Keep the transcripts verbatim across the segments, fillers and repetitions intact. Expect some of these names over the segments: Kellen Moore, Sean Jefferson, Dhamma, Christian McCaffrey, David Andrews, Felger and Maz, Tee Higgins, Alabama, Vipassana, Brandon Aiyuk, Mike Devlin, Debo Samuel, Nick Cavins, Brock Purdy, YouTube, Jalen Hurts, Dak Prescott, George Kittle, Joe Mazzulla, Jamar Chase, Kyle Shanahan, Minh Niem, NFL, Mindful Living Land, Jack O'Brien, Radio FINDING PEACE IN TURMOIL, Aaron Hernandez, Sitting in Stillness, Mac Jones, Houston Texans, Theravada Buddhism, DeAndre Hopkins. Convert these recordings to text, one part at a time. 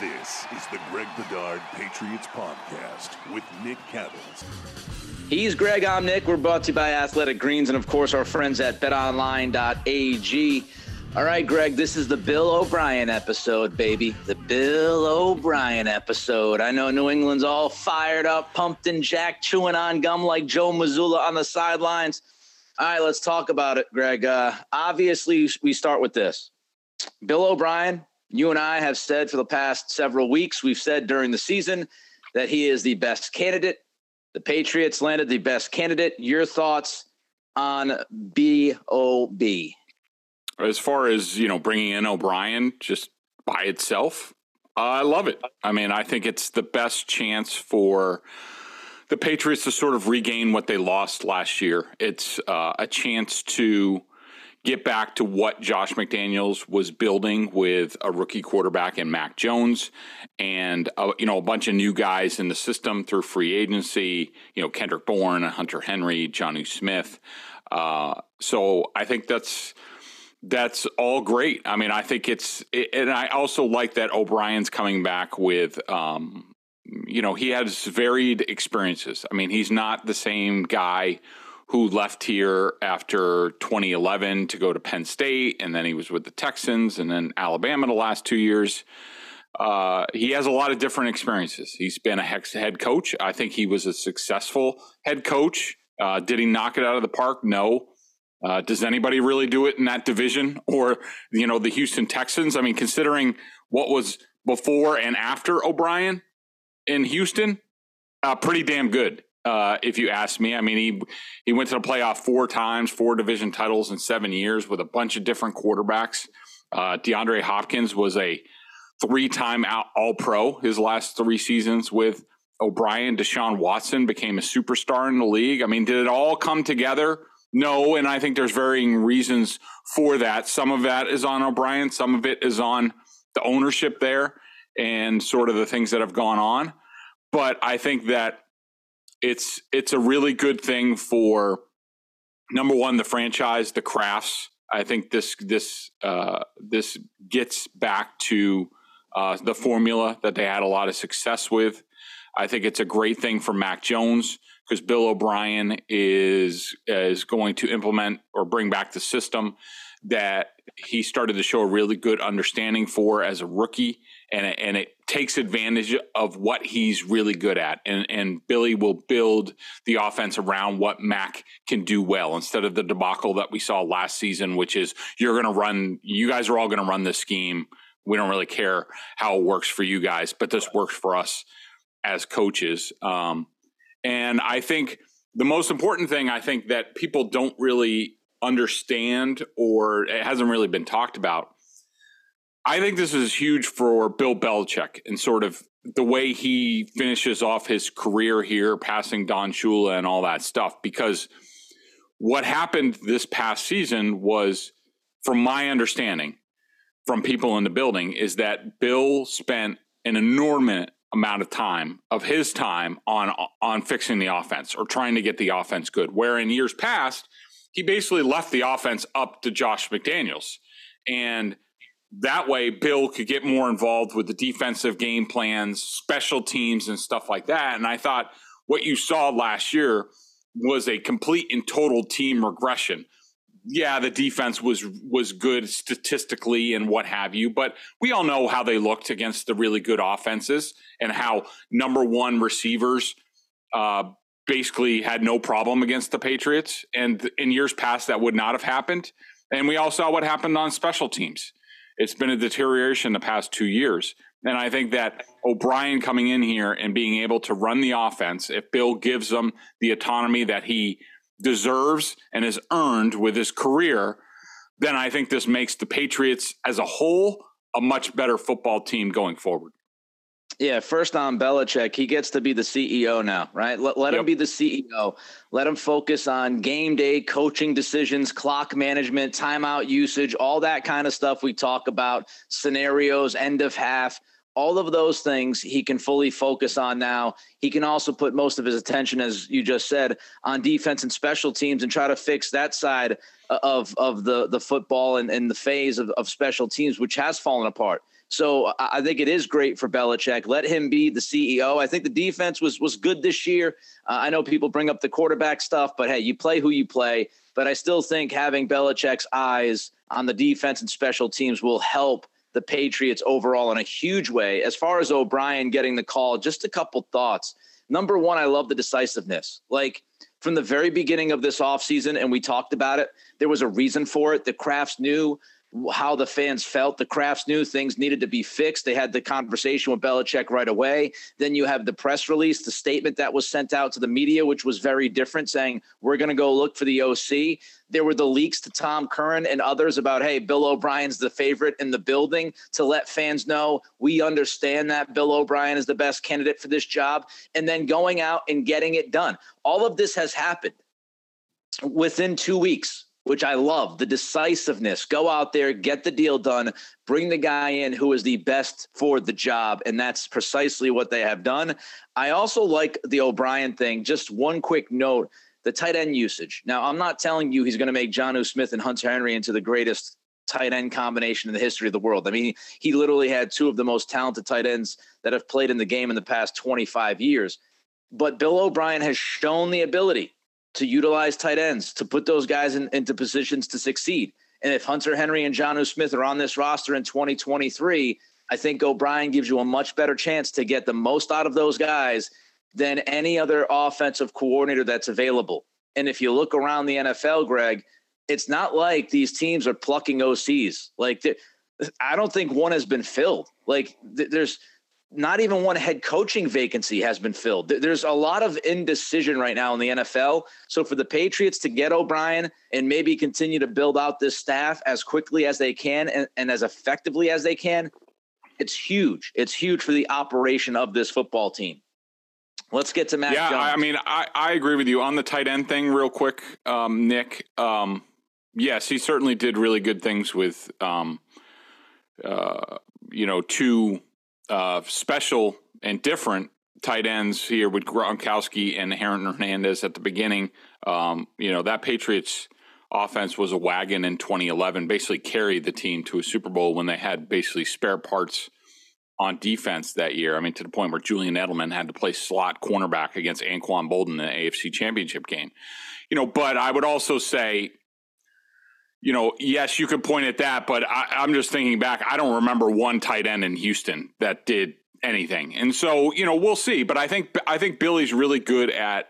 This is the Greg Bedard Patriots Podcast with Nick Cavins. He's Greg, I'm Nick. We're brought to you by Athletic Greens and, of course, our friends at bet online dot a g. All right, Greg, this is the Bill O'Brien episode, baby. The Bill O'Brien episode. I know New England's all fired up, pumped and jacked, chewing on gum like Joe Mazzulla on the sidelines. All right, let's talk about it, Greg. Uh, obviously, we start with this. Bill O'Brien. You and I have said for the past several weeks, we've said during the season that he is the best candidate. The Patriots landed the best candidate. Your thoughts on B O B? As far as, you know, bringing in O'Brien just by itself, uh, I love it. I mean, I think it's the best chance for the Patriots to sort of regain what they lost last year. It's uh, a chance to get back to what Josh McDaniels was building with a rookie quarterback in Mac Jones and, uh, you know, a bunch of new guys in the system through free agency, you know, Kendrick Bourne, Hunter Henry, Jonnu Smith. Uh, so I think that's that's all great. I mean, I think it's it, and I also like that O'Brien's coming back with, um, you know, he has varied experiences. I mean, he's not the same guy who left here after twenty eleven to go to Penn State, and then he was with the Texans and then Alabama the last two years. Uh, he has a lot of different experiences. He's been a head coach. I think he was a successful head coach. Uh, did he knock it out of the park? No. Uh, does anybody really do it in that division or, you know, the Houston Texans? I mean, considering what was before and after O'Brien in Houston, uh, pretty damn good. Uh, if you ask me, I mean, he he went to the playoff four times, four division titles in seven years with a bunch of different quarterbacks. Uh, DeAndre Hopkins was a three-time All-Pro his last three seasons with O'Brien. Deshaun Watson became a superstar in the league. I mean, did it all come together? No, and I think there's varying reasons for that. Some of that is on O'Brien. Some of it is on the ownership there and sort of the things that have gone on. But I think that It's it's a really good thing for, number one, the franchise, the crafts. I think this this uh, this gets back to uh, the formula that they had a lot of success with. I think it's a great thing for Mac Jones because Bill O'Brien is is going to implement or bring back the system that he started to show a really good understanding for as a rookie. And it, and it takes advantage of what he's really good at. And, and Billy will build the offense around what Mac can do well instead of the debacle that we saw last season, which is you're going to run – you guys are all going to run this scheme. We don't really care how it works for you guys, but this works for us as coaches. Um, and I think the most important thing I think that people don't really understand or it hasn't really been talked about, I think this is huge for Bill Belichick and sort of the way he finishes off his career here, passing Don Shula and all that stuff, because what happened this past season was, from my understanding, from people in the building, is that Bill spent an enormous amount of time of his time on, on fixing the offense or trying to get the offense good, where in years past, he basically left the offense up to Josh McDaniels. And that way, Bill could get more involved with the defensive game plans, special teams, and stuff like that. And I thought what you saw last year was a complete and total team regression. yeah, the defense was was good statistically and what have you, but we all know how they looked against the really good offenses and how number one receivers uh, basically had no problem against the Patriots. And in years past, that would not have happened. And we all saw what happened on special teams. It's been a deterioration the past two years. And I think that O'Brien coming in here and being able to run the offense, if Bill gives them the autonomy that he deserves and has earned with his career, then I think this makes the Patriots as a whole a much better football team going forward. Yeah, first on Belichick, he gets to be the C E O now, right? Let, let yep. him be the C E O. Let him focus on game day, coaching decisions, clock management, timeout usage, all that kind of stuff we talk about, scenarios, end of half. All of those things he can fully focus on now. He can also put most of his attention, as you just said, on defense and special teams and try to fix that side of of the, the football and, and the phase of, of special teams, which has fallen apart. So I think it is great for Belichick. Let him be the C E O. I think the defense was was good this year. Uh, I know people bring up the quarterback stuff, but hey, you play who you play. But I still think having Belichick's eyes on the defense and special teams will help the Patriots overall in a huge way. As far as O'Brien getting the call, just a couple thoughts. Number one, I love the decisiveness. Like, from the very beginning of this offseason, and we talked about it, there was a reason for it. The Crafts knew how the fans felt. The Crafts knew things needed to be fixed. They had the conversation with Belichick right away. Then you have the press release, the statement that was sent out to the media, which was very different, saying, we're going to go look for the O C. There were the leaks to Tom Curran and others about, hey, Bill O'Brien's the favorite in the building, to let fans know we understand that Bill O'Brien is the best candidate for this job, and then going out and getting it done. All of this has happened within two weeks. Which I love, the decisiveness. Go out there, get the deal done, bring the guy in who is the best for the job, and that's precisely what they have done. I also like the O'Brien thing. Just one quick note, the tight end usage. Now, I'm not telling you he's going to make Jonnu Smith and Hunter Henry into the greatest tight end combination in the history of the world. I mean, he literally had two of the most talented tight ends that have played in the game in the past twenty-five years. But Bill O'Brien has shown the ability to utilize tight ends, to put those guys in, into positions to succeed. And if Hunter Henry and Jonnu Smith are on this roster in twenty twenty-three, I think O'Brien gives you a much better chance to get the most out of those guys than any other offensive coordinator that's available. And if you look around the N F L, Greg, it's not like these teams are plucking O Cs. Like, I don't think one has been filled. Like, th- there's – not even one head coaching vacancy has been filled. There's a lot of indecision right now in the N F L. So for the Patriots to get O'Brien and maybe continue to build out this staff as quickly as they can and, and as effectively as they can, it's huge. It's huge for the operation of this football team. Let's get to Mac yeah, Jones. I mean, I, I agree with you on the tight end thing real quick, um, Nick. Um, yes, he certainly did really good things with, um, uh, you know, two – Uh, special and different tight ends here with Gronkowski and Aaron Hernandez at the beginning. Um, you know, that Patriots offense was a wagon in twenty eleven, basically carried the team to a Super Bowl when they had basically spare parts on defense that year. I mean, to the point where Julian Edelman had to play slot cornerback against Anquan Boldin in the A F C Championship game. You know, but I would also say, you know, yes, you could point at that, but I, I'm just thinking back. I don't remember one tight end in Houston that did anything. And so, you know, we'll see. But I think I think Billy's really good at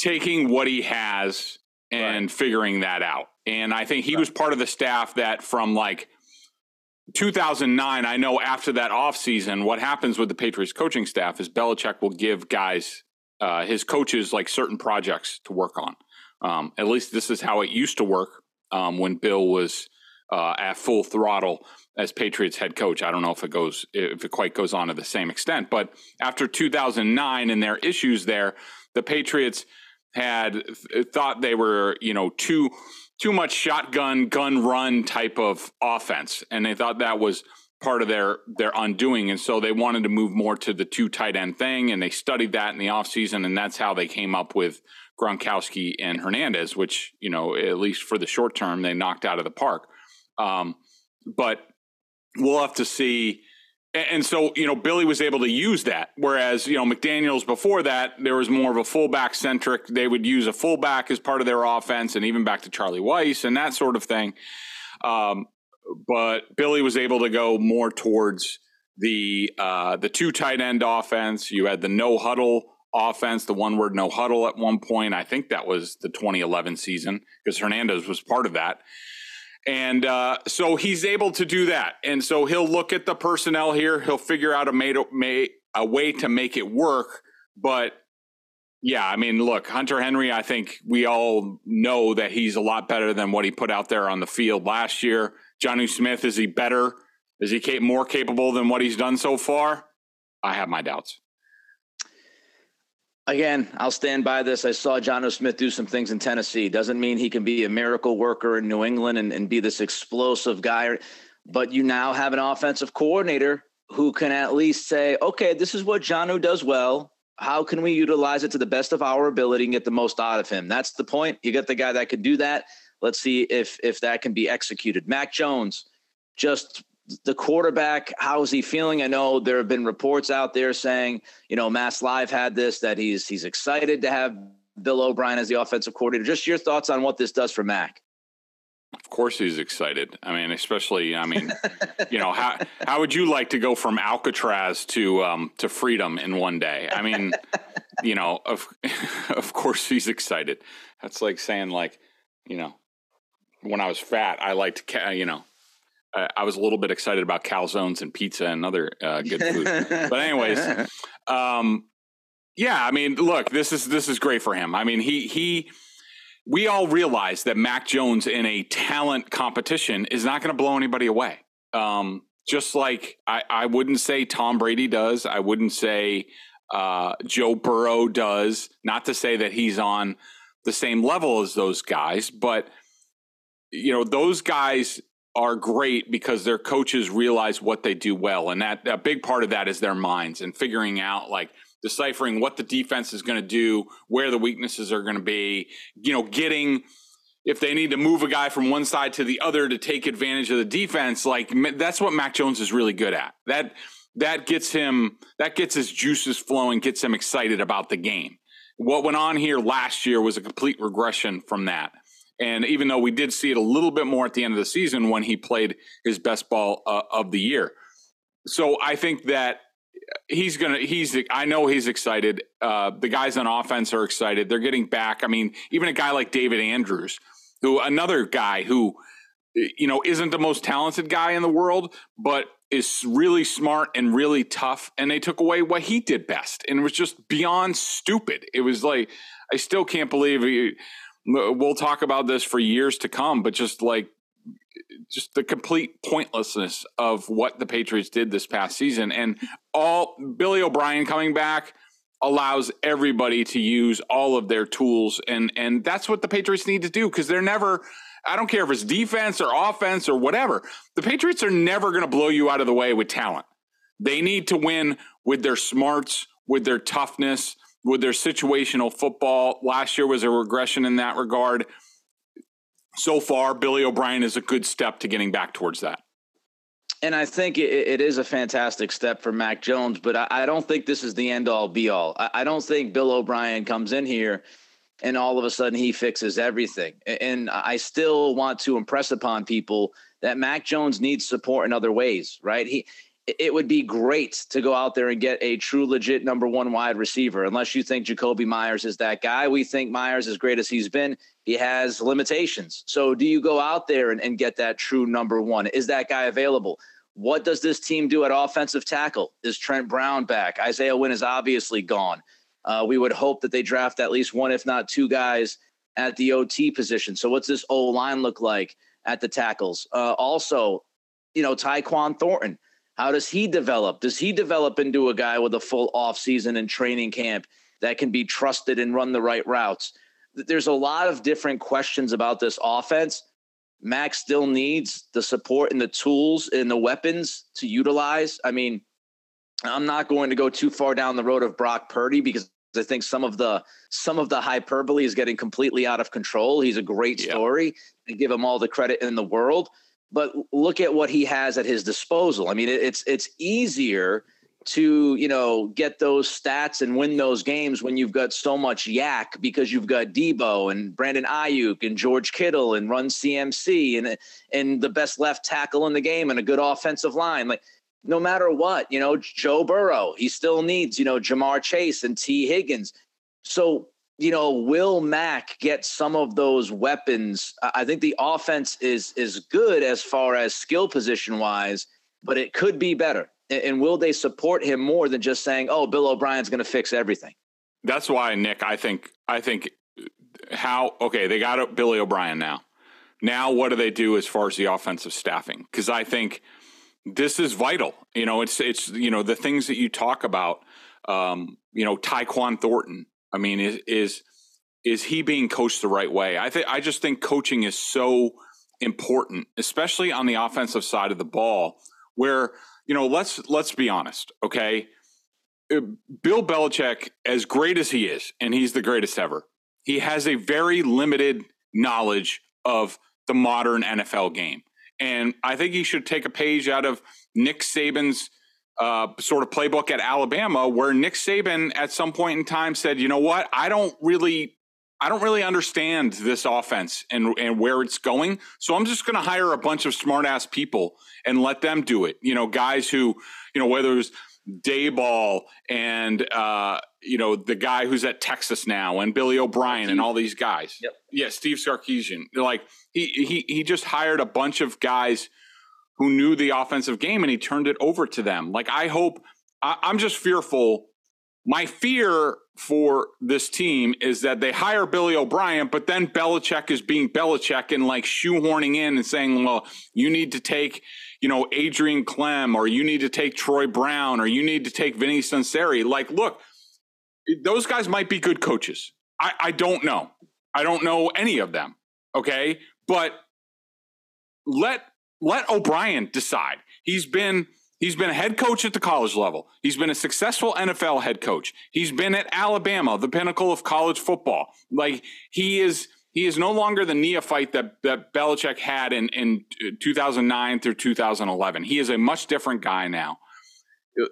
taking what he has and right. figuring that out. And I think he right. was part of the staff that from like two thousand nine, I know after that offseason, what happens with the Patriots coaching staff is Belichick will give guys, uh, his coaches, like certain projects to work on. Um, at least this is how it used to work. Um, when Bill was uh, at full throttle as Patriots head coach. I don't know if it goes, if it quite goes on to the same extent, but after two thousand nine and their issues there, the Patriots had th- thought they were, you know, too too much shotgun, gun run type of offense, and they thought that was part of their their undoing, and so they wanted to move more to the two tight end thing, and they studied that in the offseason, and that's how they came up with Gronkowski and Hernandez, which, you know, at least for the short term, they knocked out of the park. Um, but we'll have to see And so, you know, Billy was able to use that. Whereas, you know, McDaniels before that, there was more of a fullback centric. They would use a fullback as part of their offense, and even back to Charlie Weiss and that sort of thing. Um, but Billy was able to go more towards the uh, the two tight end offense. You had the no huddle offense, the one word no huddle at one point. I think that was the twenty eleven season because Hernandez was part of that. And uh, so he's able to do that. And so he'll look at the personnel here. He'll figure out a, made, made, a way to make it work. But, yeah, I mean, look, Hunter Henry, I think we all know that he's a lot better than what he put out there on the field last year. Jonnu Smith, is he better? Is he more capable than what he's done so far? I have my doubts. Again, I'll stand by this. I saw Jonnu Smith do some things in Tennessee. Doesn't mean he can be a miracle worker in New England and, and be this explosive guy. But you now have an offensive coordinator who can at least say, okay, this is what Jonnu does well. How can we utilize it to the best of our ability and get the most out of him? That's the point. You got the guy that can do that. Let's see if if that can be executed. Mac Jones, just the quarterback, how is he feeling? I know there have been reports out there saying, you know, Mass Live had this, that he's he's excited to have Bill O'Brien as the offensive coordinator. Just your thoughts on what this does for Mac. Of course he's excited. I mean, especially, I mean, you know, how how would you like to go from Alcatraz to um, to freedom in one day? I mean, you know, of of course he's excited. That's like saying, like, you know, when I was fat, I liked to, you know, I was a little bit excited about calzones and pizza and other uh, good food. But anyways, um, yeah, I mean, look, this is this is great for him. I mean, he he we all realize that Mac Jones in a talent competition is not going to blow anybody away. Um, just like I, I wouldn't say Tom Brady does. I wouldn't say uh, Joe Burrow does. Not to say that he's on the same level as those guys. But, you know, those guys are great because their coaches realize what they do well. And that a big part of that is their minds and figuring out, like, deciphering what the defense is going to do, where the weaknesses are going to be, you know, getting, if they need to move a guy from one side to the other to take advantage of the defense. Like, that's what Mac Jones is really good at. That, that gets him, that gets his juices flowing, gets him excited about the game. What went on here last year was a complete regression from that. And even though we did see it a little bit more at the end of the season when he played his best ball uh, of the year. So I think that he's going to, he's, I know he's excited. Uh, the guys on offense are excited. They're getting back. I mean, even a guy like David Andrews, who another guy who, you know, isn't the most talented guy in the world, but is really smart and really tough. And they took away what he did best. And it was just beyond stupid. It was like, I still can't believe it. We'll talk about this for years to come, but just like just the complete pointlessness of what the Patriots did this past season. And all Billy O'Brien coming back allows everybody to use all of their tools. And, and that's what the Patriots need to do, because they're never, I don't care if it's defense or offense or whatever, the Patriots are never going to blow you out of the way with talent. They need to win with their smarts, with their toughness, with their situational football. Last year was a regression in that regard. So far, Billy O'Brien is a good step to getting back towards that. And I think it, it is a fantastic step for Mac Jones, but I, I don't think this is the end all be all. I, I don't think Bill O'Brien comes in here and all of a sudden he fixes everything. And I still want to impress upon people that Mac Jones needs support in other ways, right? He, It would be great to go out there and get a true, legit number one wide receiver, unless you think Jacoby Myers is that guy. We think Myers, as great as he's been, he has limitations. So do you go out there and, and get that true number one? Is that guy available? What does this team do at offensive tackle? Is Trent Brown back? Isaiah Wynn is obviously gone. Uh, we would hope that they draft at least one, if not two guys at the O T position. So what's this O-line look like at the tackles? Uh, also, you know, Tyquan Thornton. How does he develop? Does he develop into a guy with a full offseason and training camp that can be trusted and run the right routes? There's a lot of different questions about this offense. Mac still needs the support and the tools and the weapons to utilize. I mean, I'm not going to go too far down the road of Brock Purdy, because I think some of the some of the hyperbole is getting completely out of control. He's a great story. I give him all the credit in the world. but look at what he has at his disposal. I mean, it's it's easier to, you know, get those stats and win those games when you've got so much yak, because you've got Debo and Brandon Ayuk and George Kittle and Run C M C and and the best left tackle in the game and a good offensive line. Like, no matter what, you know, Joe Burrow, he still needs, you know, Jamar Chase and Tee Higgins. So, you know, will Mac get some of those weapons? I think the offense is is good as far as skill position wise, but it could be better. And will they support him more than just saying, oh, Bill O'Brien's going to fix everything? That's why, Nick, I think I think how, okay, they got Billy O'Brien now. Now what do they do as far as the offensive staffing? Because I think this is vital. You know, it's, it's you know, the things that you talk about, um, you know, Tyquan Thornton. I mean, is is is he being coached the right way? I think I just think coaching is so important, especially on the offensive side of the ball, where – you know, let's let's be honest, okay? Bill Belichick, as great as he is, and he's the greatest ever, he has a very limited knowledge of the modern N F L game. And I think he should take a page out of Nick Saban's uh, sort of playbook at Alabama, where Nick Saban at some point in time said, you know what, I don't really I don't really understand this offense and, and where it's going. So I'm just going to hire a bunch of smart ass people and let them do it. You know, guys who, you know, whether it was Dayball and, uh, you know, the guy who's at Texas now and Billy O'Brien and all these guys. Yep. Yeah. Steve Sarkisian. Like he, he, he just hired a bunch of guys who knew the offensive game and he turned it over to them. Like, I hope I, I'm just fearful. My fear for this team is that they hire Billy O'Brien, but then Belichick is being Belichick and like shoehorning in and saying, well, you need to take, you know, Adrian Klemm, or you need to take Troy Brown, or you need to take Vinny Sunseri. Like, look, those guys might be good coaches. I, I don't know. I don't know any of them. Okay. But let, let O'Brien decide. He's been He's been a head coach at the college level. He's been a successful N F L head coach. He's been at Alabama, the pinnacle of college football. Like, he is, he is no longer the neophyte that, that Belichick had in, in two thousand nine through two thousand eleven. He is a much different guy now.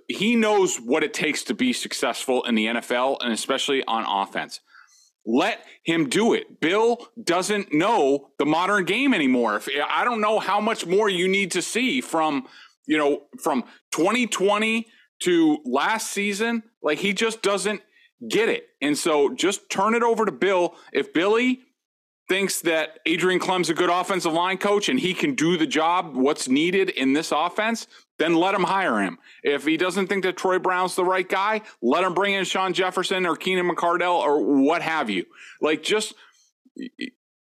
He knows what it takes to be successful in the N F L, and especially on offense. Let him do it. Bill doesn't know the modern game anymore. If, I don't know how much more you need to see from – you know, from twenty twenty to last season. Like, he just doesn't get it. And so just turn it over to Bill. If Billy thinks that Adrian Klemm's a good offensive line coach and he can do the job, what's needed in this offense, then let him hire him. If he doesn't think that Troy Brown's the right guy, let him bring in Sean Jefferson or Keenan McCardell or what have you. Like, just,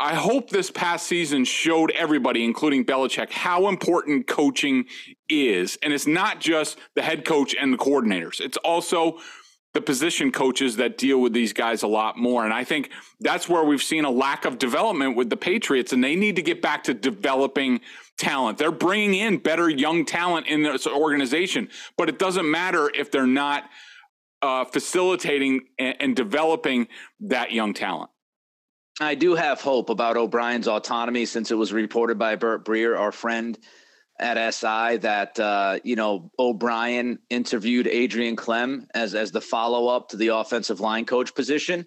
I hope this past season showed everybody, including Belichick, how important coaching is. And it's not just the head coach and the coordinators. It's also the position coaches that deal with these guys a lot more. And I think that's where we've seen a lack of development with the Patriots, and they need to get back to developing talent. They're bringing in better young talent in this organization, but it doesn't matter if they're not uh, facilitating and, and developing that young talent. I do have hope about O'Brien's autonomy, since it was reported by Bert Breer, our friend at S I, that, uh, you know, O'Brien interviewed Adrian Klemm as, as the follow-up to the offensive line coach position.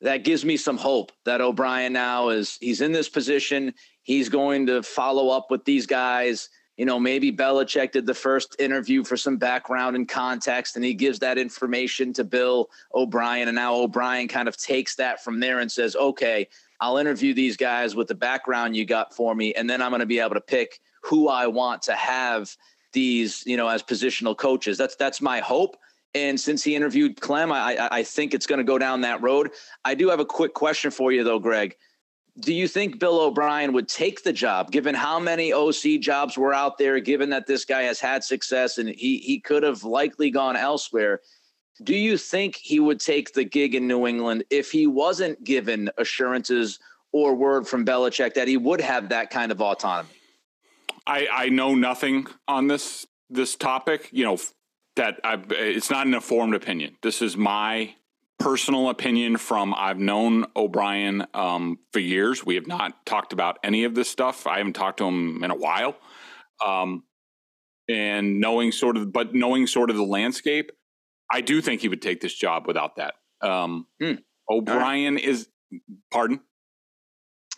That gives me some hope that O'Brien now is, he's in this position. He's going to follow up with these guys. You know, maybe Belichick did the first interview for some background and context, and he gives that information to Bill O'Brien. And now O'Brien kind of takes that from there and says, okay, I'll interview these guys with the background you got for me, and then I'm going to be able to pick who I want to have these, you know, as positional coaches. That's, that's my hope. And since he interviewed Klemm, I, I think it's going to go down that road. I do have a quick question for you though, Greg. Do you think Bill O'Brien would take the job, given how many O C jobs were out there, given that this guy has had success and he he could have likely gone elsewhere? Do you think he would take the gig in New England if he wasn't given assurances or word from Belichick that he would have that kind of autonomy? I, I know nothing on this this topic. You know, that I, it's not an informed opinion. This is my personal opinion from, I've known O'Brien um, for years. We have not talked about any of this stuff. I haven't talked to him in a while. Um, and knowing sort of, but knowing sort of the landscape, I do think he would take this job without that. Um, mm. O'Brien right. is, pardon?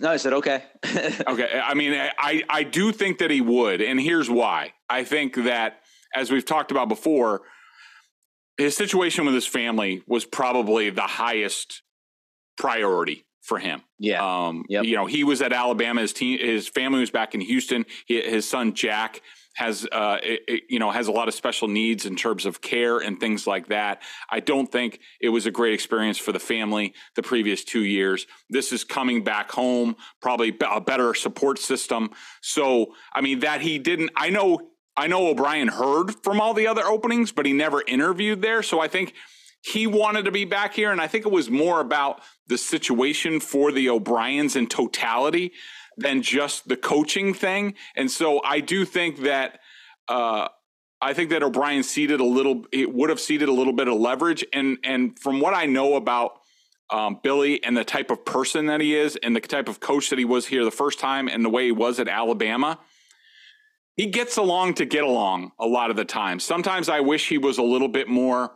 No, I said, okay. Okay. I mean, I, I do think that he would. And here's why. I think that, as we've talked about before, his situation with his family was probably the highest priority for him. Yeah. Um, yep. You know, he was at Alabama. His team, his family was back in Houston. He, his son, Jack, has, uh, it, it, you know, has a lot of special needs in terms of care and things like that. I don't think it was a great experience for the family the previous two years. This is coming back home, probably a better support system. So, I mean, that he didn't, I know I know O'Brien heard from all the other openings, but he never interviewed there. So I think he wanted to be back here. And I think it was more about the situation for the O'Briens in totality than just the coaching thing. And so I do think that, uh, I think that O'Brien ceded a little, it would have ceded a little bit of leverage. And, and from what I know about um, Billy and the type of person that he is and the type of coach that he was here the first time and the way he was at Alabama, he gets along to get along a lot of the time. Sometimes I wish he was a little bit more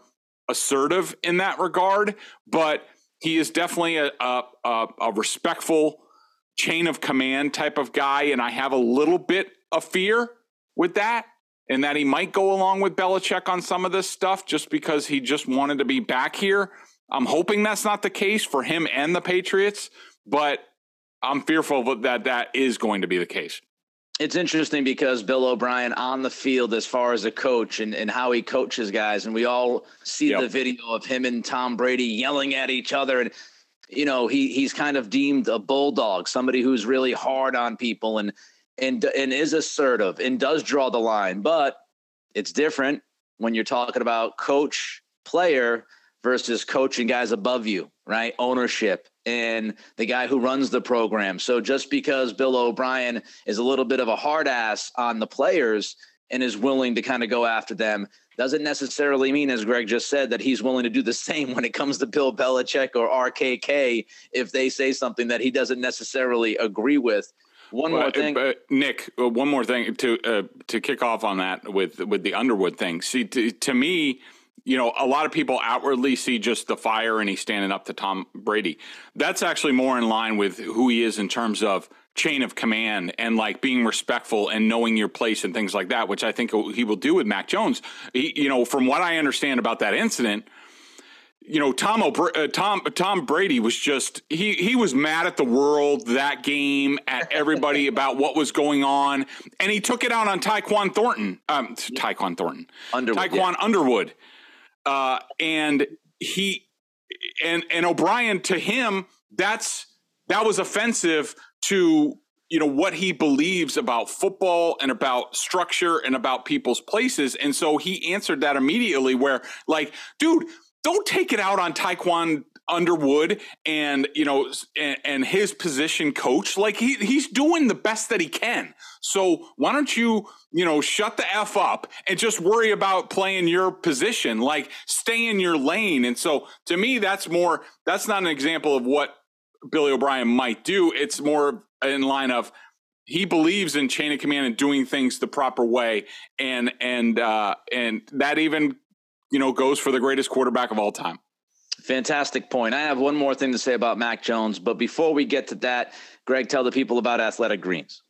assertive in that regard, but he is definitely a, a, a respectful chain of command type of guy. And I have a little bit of fear with that, and that he might go along with Belichick on some of this stuff just because he just wanted to be back here. I'm hoping that's not the case for him and the Patriots, but I'm fearful that that is going to be the case. It's interesting because Bill O'Brien on the field, as far as a coach and, and how he coaches guys, and we all see yep. the video of him and Tom Brady yelling at each other. And, you know, he he's kind of deemed a bulldog, somebody who's really hard on people and and and is assertive and does draw the line. But it's different when you're talking about coach, player versus coaching guys above you, right? Ownership and the guy who runs the program. So just because Bill O'Brien is a little bit of a hard ass on the players and is willing to kind of go after them doesn't necessarily mean, as Greg just said, that he's willing to do the same when it comes to Bill Belichick or R K K if they say something that he doesn't necessarily agree with. One well, more thing, uh, Nick, uh, one more thing to uh, to kick off on that with, with the Underwood thing. See, to, to me, you know, a lot of people outwardly see just the fire and he's standing up to Tom Brady. That's actually more in line with who he is in terms of chain of command and like being respectful and knowing your place and things like that, which I think he will do with Mac Jones. He, you know, from what I understand about that incident, you know, Tom uh, Tom Tom Brady was just he he was mad at the world, that game, at everybody about what was going on, and he took it out on Tyquan Thornton, um, Tyquan Thornton, Underwood, Tyquan yeah. Underwood. Uh, and he, and, and O'Brien, to him, that's, that was offensive to, you know, what he believes about football and about structure and about people's places. And so he answered that immediately where like, dude, don't take it out on Tyquan Underwood and, you know, and, and his position coach, like he he's doing the best that he can. So why don't you, you know, shut the F up and just worry about playing your position, like stay in your lane. And so to me, that's more, that's not an example of what Billy O'Brien might do. It's more in line of he believes in chain of command and doing things the proper way. And, and, uh, and that even, you know, goes for the greatest quarterback of all time. Fantastic point. I have one more thing to say about Mac Jones, but before we get to that, Greg, tell the people about Athletic Greens.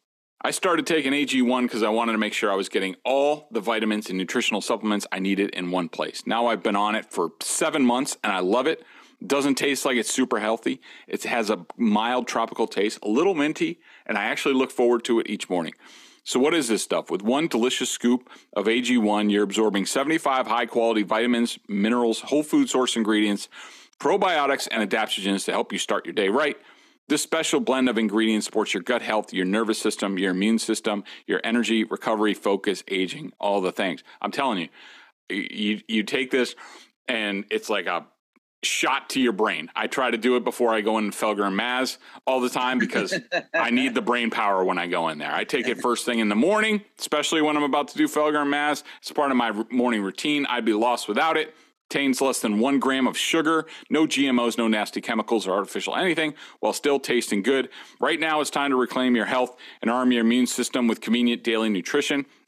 I started taking A G one because I wanted to make sure I was getting all the vitamins and nutritional supplements I needed in one place. Now I've been on it for seven months and I love it. It doesn't taste like it's super healthy. It has a mild tropical taste, a little minty, and I actually look forward to it each morning. So what is this stuff? With one delicious scoop of A G one, you're absorbing seventy-five high-quality vitamins, minerals, whole food source ingredients, probiotics, and adaptogens to help you start your day right. This special blend of ingredients supports your gut health, your nervous system, your immune system, your energy, recovery, focus, aging, all the things. I'm telling you, you, you take this, and it's like a shot to your brain. I try to do it before I go in Felger and Maz all the time because I need the brain power when I go in there. I take it first thing in the morning, especially when I'm about to do Felger and Maz. It's part of my morning routine. I'd be lost without it. contains less than one gram of sugar, no G M Os, no nasty chemicals or artificial anything, while still tasting good. Right now, it's time to reclaim your health and arm your immune system with convenient daily nutrition.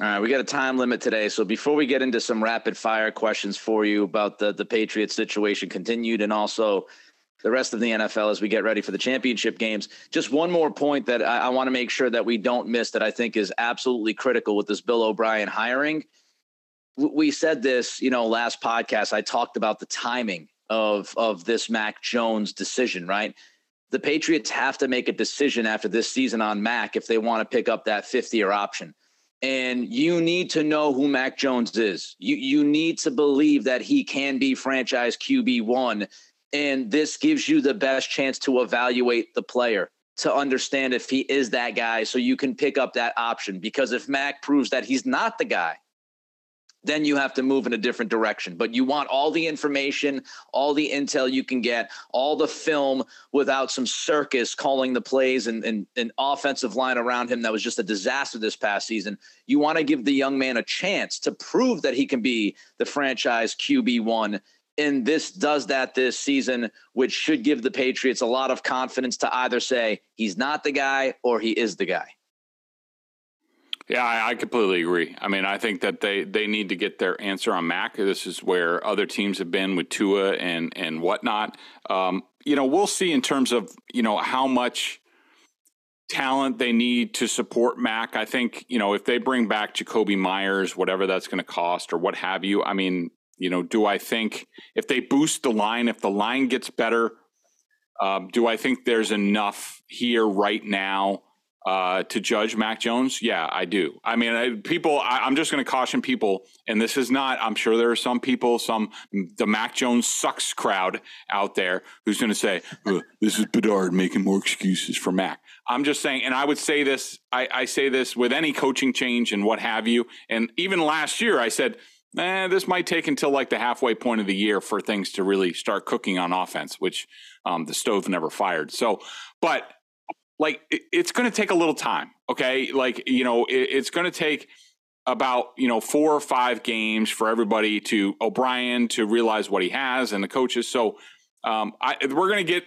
All right, we got a time limit today. So before we get into some rapid-fire questions for you about the, the Patriots situation continued and also the rest of the N F L as we get ready for the championship games. Just one more point that I, I want to make sure that we don't miss that I think is absolutely critical with this Bill O'Brien hiring. We said this, you know, last podcast, I talked about the timing of, of this Mac Jones decision, right? The Patriots have to make a decision after this season on Mac if they want to pick up that fifth-year option. And you need to know who Mac Jones is. You you need to believe that he can be franchise Q B one. And this gives you the best chance to evaluate the player, to understand if he is that guy so you can pick up that option. Because if Mac proves that he's not the guy, then you have to move in a different direction. But you want all the information, all the intel you can get, all the film without some circus calling the plays and an and offensive line around him that was just a disaster this past season. You want to give the young man a chance to prove that he can be the franchise Q B one. And this does that this season, which should give the Patriots a lot of confidence to either say he's not the guy or he is the guy. Yeah, I, I completely agree. I mean, I think that they, they need to get their answer on Mac. This is where other teams have been with Tua and, and whatnot. Um, you know, we'll see in terms of, you know, how much talent they need to support Mac. I think, you know, if they bring back Jacoby Myers, whatever that's going to cost or what have you, I mean, you know, do I think if they boost the line, if the line gets better, um, do I think there's enough here right now uh, to judge Mac Jones? Yeah, I do. I mean, I, people, I, I'm just going to caution people, and this is not, I'm sure there are some people, some, the Mac Jones sucks crowd out there who's going to say, oh, this is Bedard making more excuses for Mac. I'm just saying, and I would say this, I, I say this with any coaching change and what have you. And even last year I said, Eh, this might take until like the halfway point of the year for things to really start cooking on offense, which um, the stove never fired. So, but like, it, it's going to take a little time. Okay. Like, you know, it, it's going to take about, you know, four or five games for everybody to O'Brien to realize what he has and the coaches. So um, I, we're going to get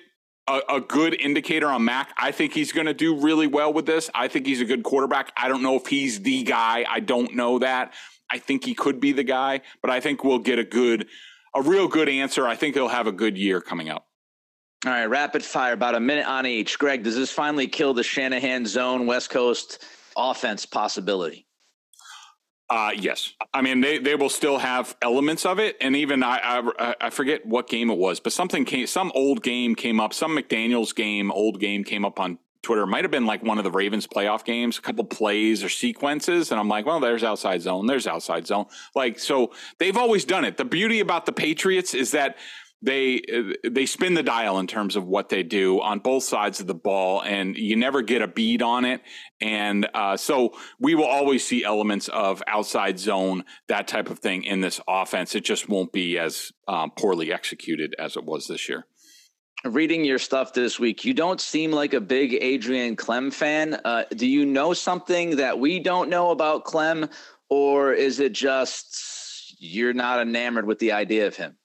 a, a good indicator on Mac. I think he's going to do really well with this. I think he's a good quarterback. I don't know if he's the guy. I don't know that. I think he could be the guy, but I think we'll get a good, a real good answer. I think he'll have a good year coming up. All right, rapid fire, about a minute on each. Greg, does this finally kill the Shanahan zone West Coast offense possibility? Uh, yes. I mean, they, they will still have elements of it. And even I, I, I forget what game it was, but something came, some old game came up, some McDaniels game, old game came up on Twitter. Might have been like one of the Ravens playoff games, a couple plays or sequences. And I'm like, well, there's outside zone. There's outside zone. Like, so they've always done it. The beauty about the Patriots is that they they spin the dial in terms of what they do on both sides of the ball, and you never get a bead on it. And uh, so we will always see elements of outside zone, that type of thing in this offense. It just won't be as um, poorly executed as it was this year. Reading your stuff this week, you don't seem like a big Adrian Klemm fan. Uh, do you know something that we don't know about Klemm, or is it just you're not enamored with the idea of him?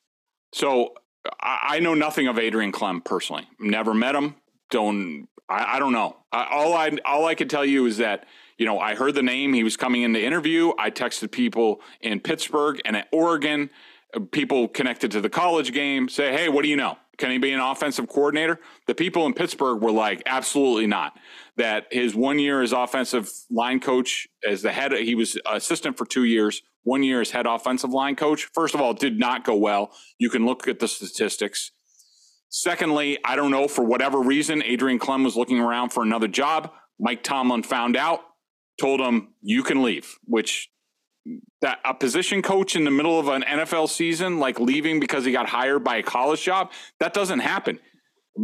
So I, I know nothing of Adrian Klemm personally. Never met him. Don't I, I don't know. I, all I all I can tell you is that, you know, I heard the name. He was coming in to interview. I texted people in Pittsburgh and at Oregon, people connected to the college game, say, hey, what do you know? Can he be an offensive coordinator? The people in Pittsburgh were like, absolutely not. That his one year as offensive line coach, as the head, he was assistant for two years, one year as head offensive line coach. First of all, it did not go well. You can look at the statistics. Secondly, I don't know, for whatever reason, Adrian Klemm was looking around for another job. Mike Tomlin found out, told him, you can leave, which that a position coach in the middle of an N F L season, like leaving because he got hired by a college job, that doesn't happen.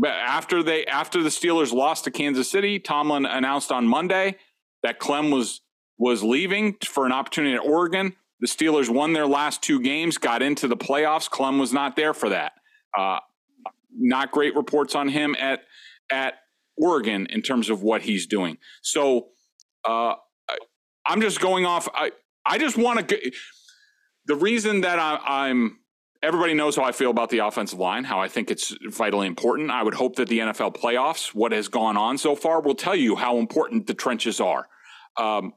after they after the Steelers lost to Kansas City, Tomlin announced on Monday that Klemm was was leaving for an opportunity at Oregon. The Steelers won their last two games, got into the playoffs. Klemm was not there for that. Uh, not great reports on him at at Oregon in terms of what he's doing. So uh, I'm just going off. I I just want to. The reason that I, I'm. Everybody knows how I feel about the offensive line, how I think it's vitally important. I would hope that the N F L playoffs, what has gone on so far, will tell you how important the trenches are. Um,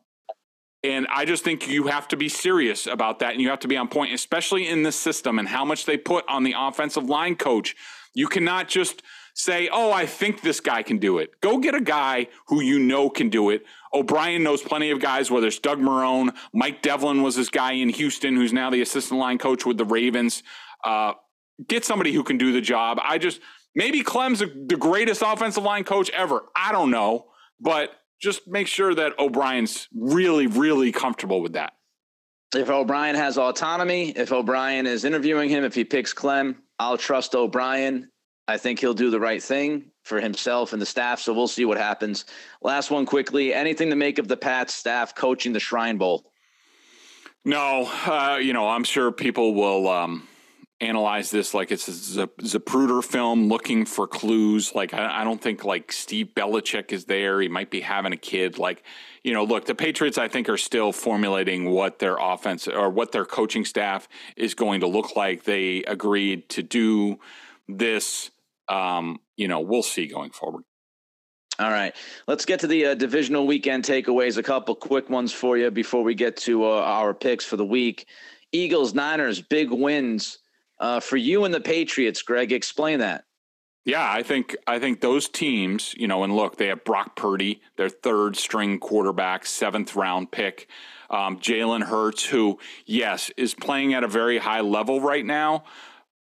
and I just think you have to be serious about that, and you have to be on point, especially in this system and how much they put on the offensive line coach. You cannot just say, oh, I think this guy can do it. Go get a guy who you know can do it. O'Brien knows plenty of guys, whether it's Doug Marrone, Mike Devlin was this guy in Houston who's now the assistant line coach with the Ravens. Uh, get somebody who can do the job. I just maybe Klemm's a, the greatest offensive line coach ever. I don't know, but just make sure that O'Brien's really, really comfortable with that. If O'Brien has autonomy, if O'Brien is interviewing him, if he picks Klemm, I'll trust O'Brien. I think he'll do the right thing for himself and the staff, so we'll see what happens. Last one quickly, anything to make of the Pats staff coaching the Shrine Bowl? No, uh, you know, I'm sure people will um, analyze this like it's a Zapruder film looking for clues. Like, I, I don't think, like, Steve Belichick is there. He might be having a kid. Like, you know, look, the Patriots, I think, are still formulating what their offense or what their coaching staff is going to look like. They agreed to do this. Um, you know, we'll see going forward. All right, let's get to the uh, divisional weekend takeaways. A couple quick ones for you before we get to uh, our picks for the week. Eagles, Niners, big wins uh, for you and the Patriots. Greg, explain that. Yeah, I think I think those teams, you know, and look, they have Brock Purdy, their third string quarterback, seventh round pick, um, Jalen Hurts, who, yes, is playing at a very high level right now,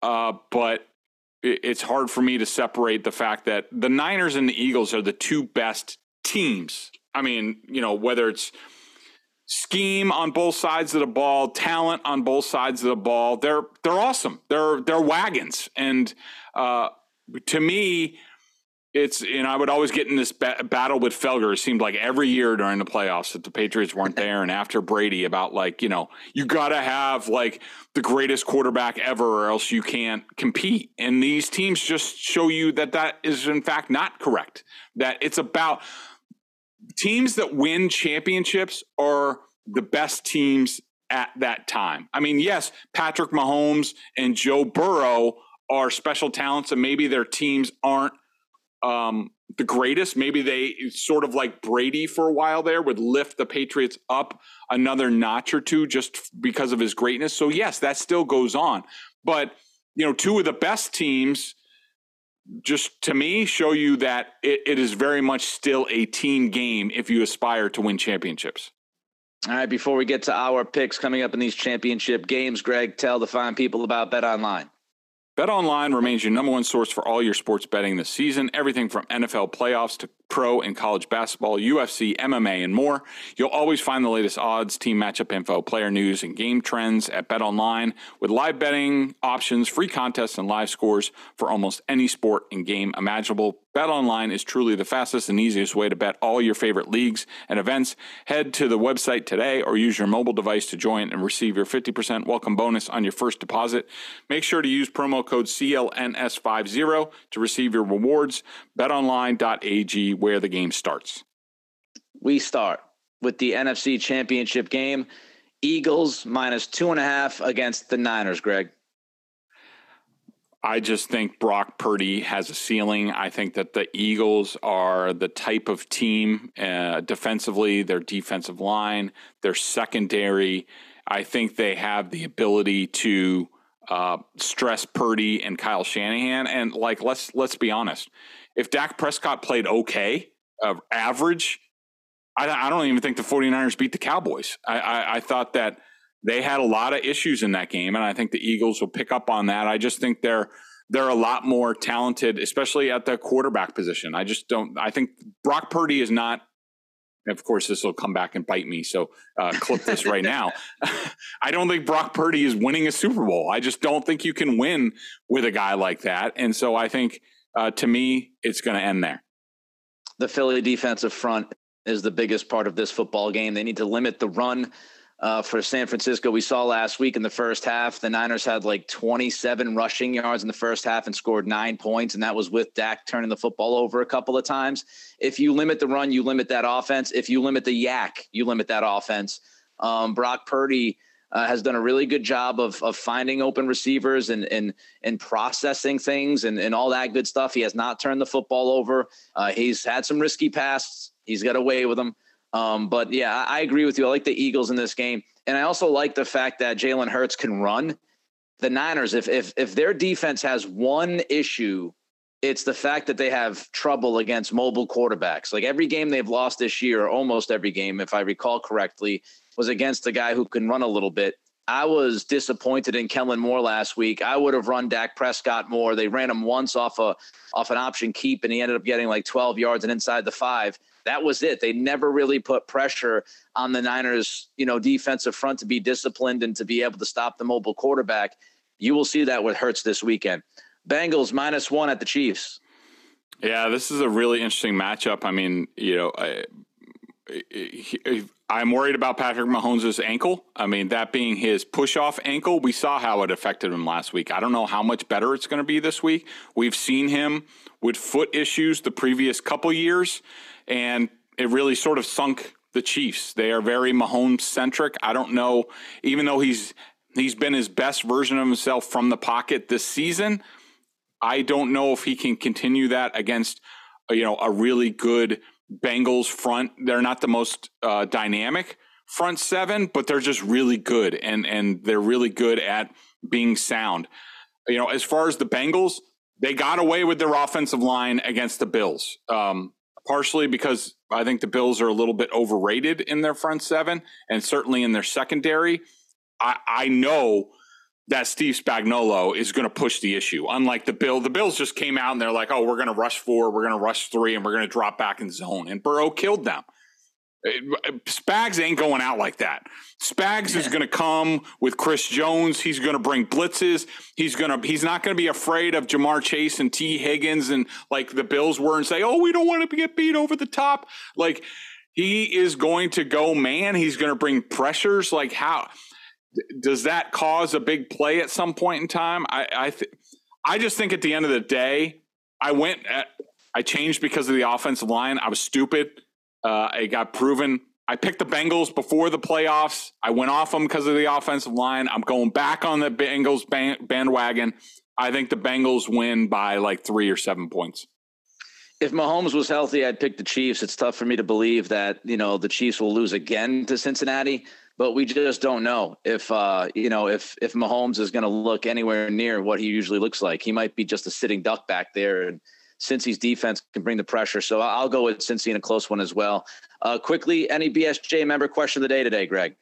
uh, but it's hard for me to separate the fact that the Niners and the Eagles are the two best teams. I mean, you know, whether it's scheme on both sides of the ball, talent on both sides of the ball, they're they're awesome. They're they're wagons. And uh, to me, it's, you know, I would always get in this ba- battle with Felger. It seemed like every year during the playoffs that the Patriots weren't there, and after Brady, about like, you know, you got to have like the greatest quarterback ever or else you can't compete. And these teams just show you that that is in fact not correct, that it's about teams that win championships are the best teams at that time. I mean, yes, Patrick Mahomes and Joe Burrow are special talents, and maybe their teams aren't Um, the greatest. Maybe they sort of like Brady for a while there would lift the Patriots up another notch or two just f- because of his greatness. So yes, that still goes on. But, you know, two of the best teams just to me show you that it, it is very much still a team game if you aspire to win championships. All right, before we get to our picks coming up in these championship games, Greg, tell the fine people about Bet Online. BetOnline remains your number one source for all your sports betting this season. Everything from N F L playoffs to pro and college basketball, U F C, M M A, and more. You'll always find the latest odds, team matchup info, player news, and game trends at BetOnline with live betting options, free contests, and live scores for almost any sport and game imaginable. BetOnline is truly the fastest and easiest way to bet all your favorite leagues and events. Head to the website today or use your mobile device to join and receive your fifty percent welcome bonus on your first deposit. Make sure to use promo code C L N S fifty to receive your rewards. bet online dot a g, where the game starts. We start with the N F C Championship game. Eagles minus two and a half against the Niners, Greg. I just think Brock Purdy has a ceiling. I think that the Eagles are the type of team uh, defensively, their defensive line, their secondary. I think they have the ability to uh, stress Purdy and Kyle Shanahan. And like, let's let's be honest. If Dak Prescott played okay, uh, average, I, I don't even think the 49ers beat the Cowboys. I, I, I thought that they had a lot of issues in that game, and I think the Eagles will pick up on that. I just think they're they're a lot more talented, especially at the quarterback position. I just don't – I think Brock Purdy is not – of course, this will come back and bite me, so uh, clip this right now. I don't think Brock Purdy is winning a Super Bowl. I just don't think you can win with a guy like that. And so I think – Uh, to me, it's going to end there. The Philly defensive front is the biggest part of this football game. They need to limit the run uh, for San Francisco. We saw last week in the first half, the Niners had like twenty-seven rushing yards in the first half and scored nine points. And that was with Dak turning the football over a couple of times. If you limit the run, you limit that offense. If you limit the yak, you limit that offense. Um, Brock Purdy Uh, has done a really good job of of finding open receivers and and and processing things and, and all that good stuff. He has not turned the football over. Uh, he's had some risky passes. He's got away with them. Um, but, yeah, I, I agree with you. I like the Eagles in this game. And I also like the fact that Jalen Hurts can run. The Niners, if if if their defense has one issue, it's the fact that they have trouble against mobile quarterbacks. Like every game they've lost this year, or almost every game, if I recall correctly, was against the guy who can run a little bit. I was disappointed in Kellen Moore last week. I would have run Dak Prescott more. They ran him once off a off an option keep, and he ended up getting like twelve yards and inside the five. That was it. They never really put pressure on the Niners, you know, defensive front to be disciplined and to be able to stop the mobile quarterback. You will see that with Hurts this weekend. Bengals minus one at the Chiefs. Yeah, this is a really interesting matchup. I mean, you know, I, I, I'm worried about Patrick Mahomes' ankle. I mean, that being his push-off ankle, we saw how it affected him last week. I don't know how much better it's going to be this week. We've seen him with foot issues the previous couple years, and it really sort of sunk the Chiefs. They are very Mahomes-centric. I don't know, even though he's he's been his best version of himself from the pocket this season, I don't know if he can continue that against, you know, a really good Bengals front. They're not the most uh, dynamic front seven, but they're just really good, and and they're really good at being sound. You know, as far as the Bengals, they got away with their offensive line against the Bills, um, partially because I think the Bills are a little bit overrated in their front seven, and certainly in their secondary. I, I know that Steve Spagnuolo is going to push the issue. Unlike the Bill, the Bills just came out and they're like, oh, we're going to rush four, we're going to rush three, and we're going to drop back in zone. And Burrow killed them. Spags ain't going out like that. Spags yeah. is going to come with Chris Jones. He's going to bring blitzes. He's going to, he's not going to be afraid of Jamar Chase and Tee Higgins and like the Bills were and say, oh, we don't want to get beat over the top. Like he is going to go, man, he's going to bring pressures. Like how does that cause a big play at some point in time? I I, th- I just think at the end of the day, I went at, I changed because of the offensive line. I was stupid. Uh, it got proven. I picked the Bengals before the playoffs. I went off them because of the offensive line. I'm going back on the Bengals band- bandwagon. I think the Bengals win by like three or seven points. If Mahomes was healthy, I'd pick the Chiefs. It's tough for me to believe that, you know, the Chiefs will lose again to Cincinnati. But we just don't know if, uh, you know, if if Mahomes is going to look anywhere near what he usually looks like. He might be just a sitting duck back there. And Cincy's defense can bring the pressure. So I'll go with Cincy in a close one as well. Uh, quickly, any B S J member question of the day today, Greg?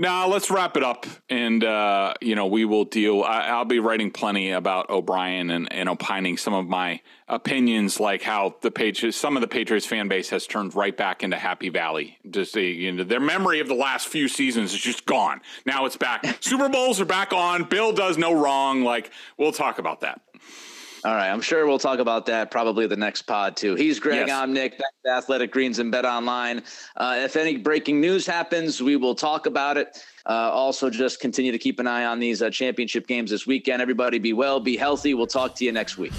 No, let's wrap it up. And, uh, you know, we will deal. I, I'll be writing plenty about O'Brien and, and opining some of my opinions, like how the Patriots, some of the Patriots fan base has turned right back into Happy Valley. Just a, you know, their memory of the last few seasons is just gone. Now it's back. Super Bowls are back on. Bill does no wrong. Like, we'll talk about that. All right. I'm sure we'll talk about that probably the next pod, too. He's Greg. Yes. I'm Nick. Back to Athletic Greens and Bet Online. Uh, if any breaking news happens, we will talk about it. Uh, also, just continue to keep an eye on these uh, championship games this weekend. Everybody be well, be healthy. We'll talk to you next week.